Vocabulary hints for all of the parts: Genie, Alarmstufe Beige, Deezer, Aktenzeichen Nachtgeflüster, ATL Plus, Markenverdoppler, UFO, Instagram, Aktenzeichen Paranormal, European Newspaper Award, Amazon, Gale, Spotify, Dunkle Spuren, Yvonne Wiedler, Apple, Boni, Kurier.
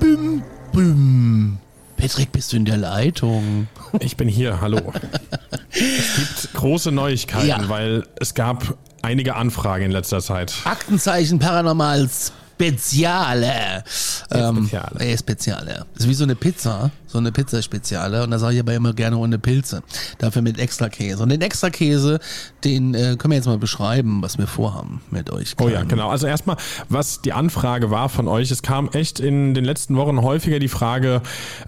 Bim, bim, bim. Patrick, bist du in der Leitung? Ich bin hier, hallo. Es gibt große Neuigkeiten, ja, weil es gab einige Anfragen in letzter Zeit. Aktenzeichen Paranormal Speziale. Speziale. Ist wie so eine Pizza Speziale. Und da sage ich aber immer gerne ohne Pilze. Dafür mit extra Käse. Und den extra Käse, den können wir jetzt mal beschreiben, was wir vorhaben mit euch. Oh ja, genau. Also erstmal, was die Anfrage war von euch. Es kam echt in den letzten Wochen häufiger die Frage,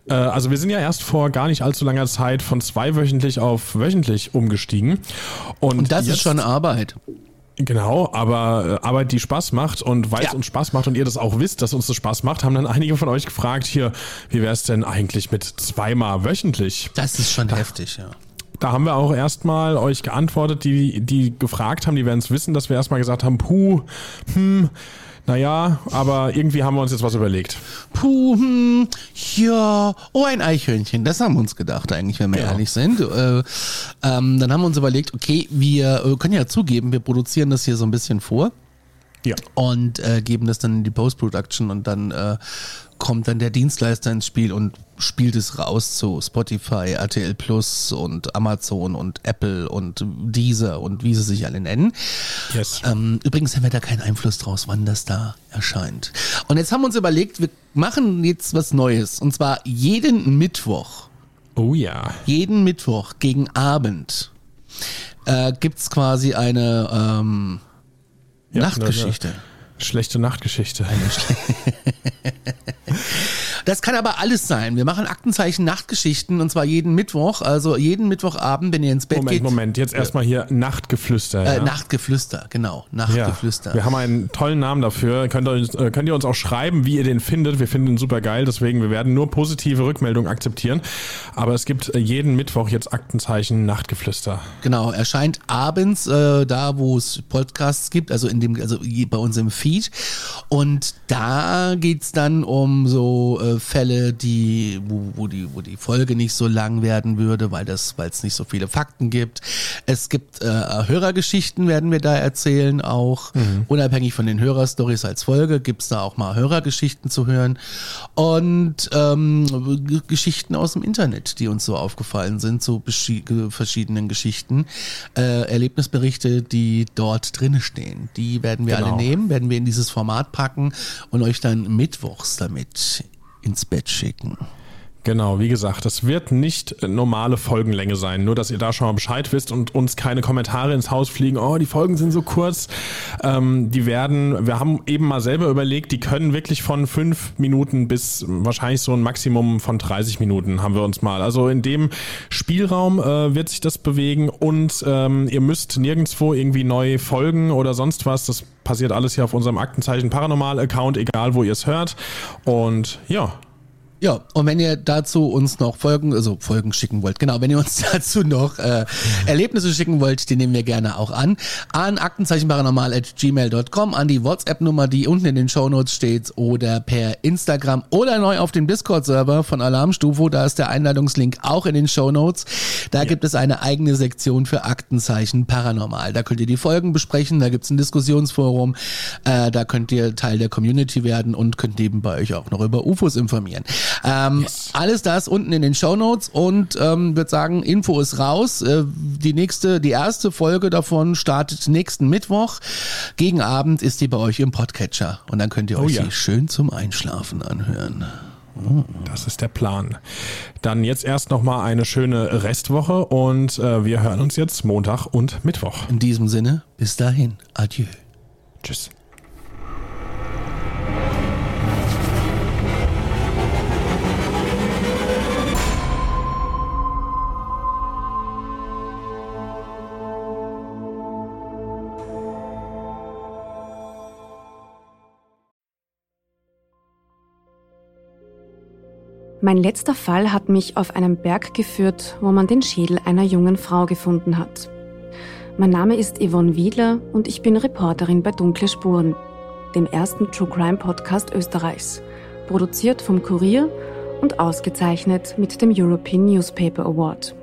also wir sind ja erst vor gar nicht allzu langer Zeit von zweiwöchentlich auf wöchentlich umgestiegen. Und das ist schon Arbeit. Genau, aber Arbeit, die Spaß macht, und weil es uns Spaß macht und ihr das auch wisst, dass uns das Spaß macht, haben dann einige von euch gefragt, hier, wie wär's denn eigentlich mit zweimal wöchentlich? Das ist schon heftig, ja. Da haben wir auch erstmal euch geantwortet, die gefragt haben, die werden es wissen, dass wir erstmal gesagt haben, naja, aber irgendwie haben wir uns jetzt was überlegt. Ein Eichhörnchen, das haben wir uns gedacht eigentlich, wenn wir ehrlich sind. Dann haben wir uns überlegt, okay, wir können ja zugeben, wir produzieren das hier so ein bisschen vor. Ja. Und geben das dann in die Post-Production, und dann kommt dann der Dienstleister ins Spiel und spielt es raus zu Spotify, ATL Plus und Amazon und Apple und Deezer und wie sie sich alle nennen. Yes. Übrigens haben wir da keinen Einfluss draus, wann das da erscheint. Und jetzt haben wir uns überlegt, wir machen jetzt was Neues, und zwar jeden Mittwoch. Oh ja. Jeden Mittwoch gegen Abend gibt's quasi eine Nachtgeschichte. Schlechte Nachtgeschichte. Das kann aber alles sein. Wir machen Aktenzeichen Nachtgeschichten, und zwar jeden Mittwoch, also jeden Mittwochabend, wenn ihr ins Bett geht. Moment, jetzt erstmal hier Nachtgeflüster. Ja? Nachtgeflüster, genau. Nachtgeflüster. Ja, wir haben einen tollen Namen dafür. Könnt ihr uns auch schreiben, wie ihr den findet. Wir finden ihn super geil, deswegen wir werden nur positive Rückmeldungen akzeptieren. Aber es gibt jeden Mittwoch jetzt Aktenzeichen Nachtgeflüster. Genau, erscheint abends da, wo es Podcasts gibt, also bei uns im Feed. Und da geht's dann um so Fälle, wo die Folge nicht so lang werden würde, weil es nicht so viele Fakten gibt. Es gibt Hörergeschichten, werden wir da erzählen auch. Mhm. Unabhängig von den Hörerstories als Folge gibt es da auch mal Hörergeschichten zu hören. Und Geschichten aus dem Internet, die uns so aufgefallen sind, zu verschiedenen Geschichten. Erlebnisberichte, die dort drin stehen. Die werden wir alle nehmen, werden wir in dieses Format packen und euch dann mittwochs damit ins Bett schicken. Genau, wie gesagt, das wird nicht normale Folgenlänge sein, nur dass ihr da schon mal Bescheid wisst und uns keine Kommentare ins Haus fliegen, oh, die Folgen sind so kurz. Wir haben eben mal selber überlegt, die können wirklich von 5 Minuten bis wahrscheinlich so ein Maximum von 30 Minuten haben wir uns mal. Also in dem Spielraum wird sich das bewegen, und ihr müsst nirgendwo irgendwie neu folgen oder sonst was, das passiert alles hier auf unserem Aktenzeichen Paranormal-Account, egal wo ihr es hört, und ja, und wenn ihr dazu uns noch Folgen schicken wollt, genau, wenn ihr uns dazu noch Erlebnisse schicken wollt, die nehmen wir gerne auch an aktenzeichenparanormal@gmail.com, an die WhatsApp-Nummer, die unten in den Shownotes steht, oder per Instagram oder neu auf dem Discord-Server von Alarmstufe, da ist der Einladungslink auch in den Shownotes. Da gibt es eine eigene Sektion für Aktenzeichen Paranormal. Da könnt ihr die Folgen besprechen, da gibt's ein Diskussionsforum, da könnt ihr Teil der Community werden und könnt nebenbei euch auch noch über UFOs informieren. Yes. Alles das unten in den Shownotes, und würde sagen, Info ist raus. Die erste Folge davon startet nächsten Mittwoch. Gegen Abend ist die bei euch im Podcatcher, und dann könnt ihr euch die schön zum Einschlafen anhören. Das ist der Plan. Dann jetzt erst nochmal eine schöne Restwoche, und wir hören uns jetzt Montag und Mittwoch. In diesem Sinne, bis dahin. Adieu. Tschüss. Mein letzter Fall hat mich auf einen Berg geführt, wo man den Schädel einer jungen Frau gefunden hat. Mein Name ist Yvonne Wiedler und ich bin Reporterin bei Dunkle Spuren, dem ersten True Crime Podcast Österreichs, produziert vom Kurier und ausgezeichnet mit dem European Newspaper Award.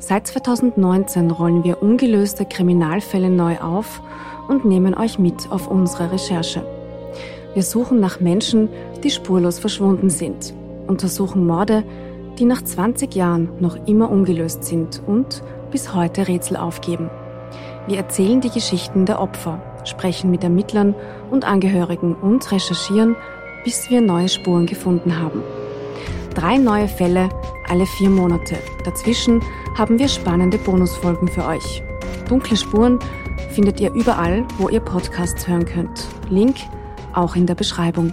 Seit 2019 rollen wir ungelöste Kriminalfälle neu auf und nehmen euch mit auf unsere Recherche. Wir suchen nach Menschen, die spurlos verschwunden sind. Untersuchen Morde, die nach 20 Jahren noch immer ungelöst sind und bis heute Rätsel aufgeben. Wir erzählen die Geschichten der Opfer, sprechen mit Ermittlern und Angehörigen und recherchieren, bis wir neue Spuren gefunden haben. 3 neue Fälle alle 4 Monate. Dazwischen haben wir spannende Bonusfolgen für euch. Dunkle Spuren findet ihr überall, wo ihr Podcasts hören könnt. Link auch in der Beschreibung.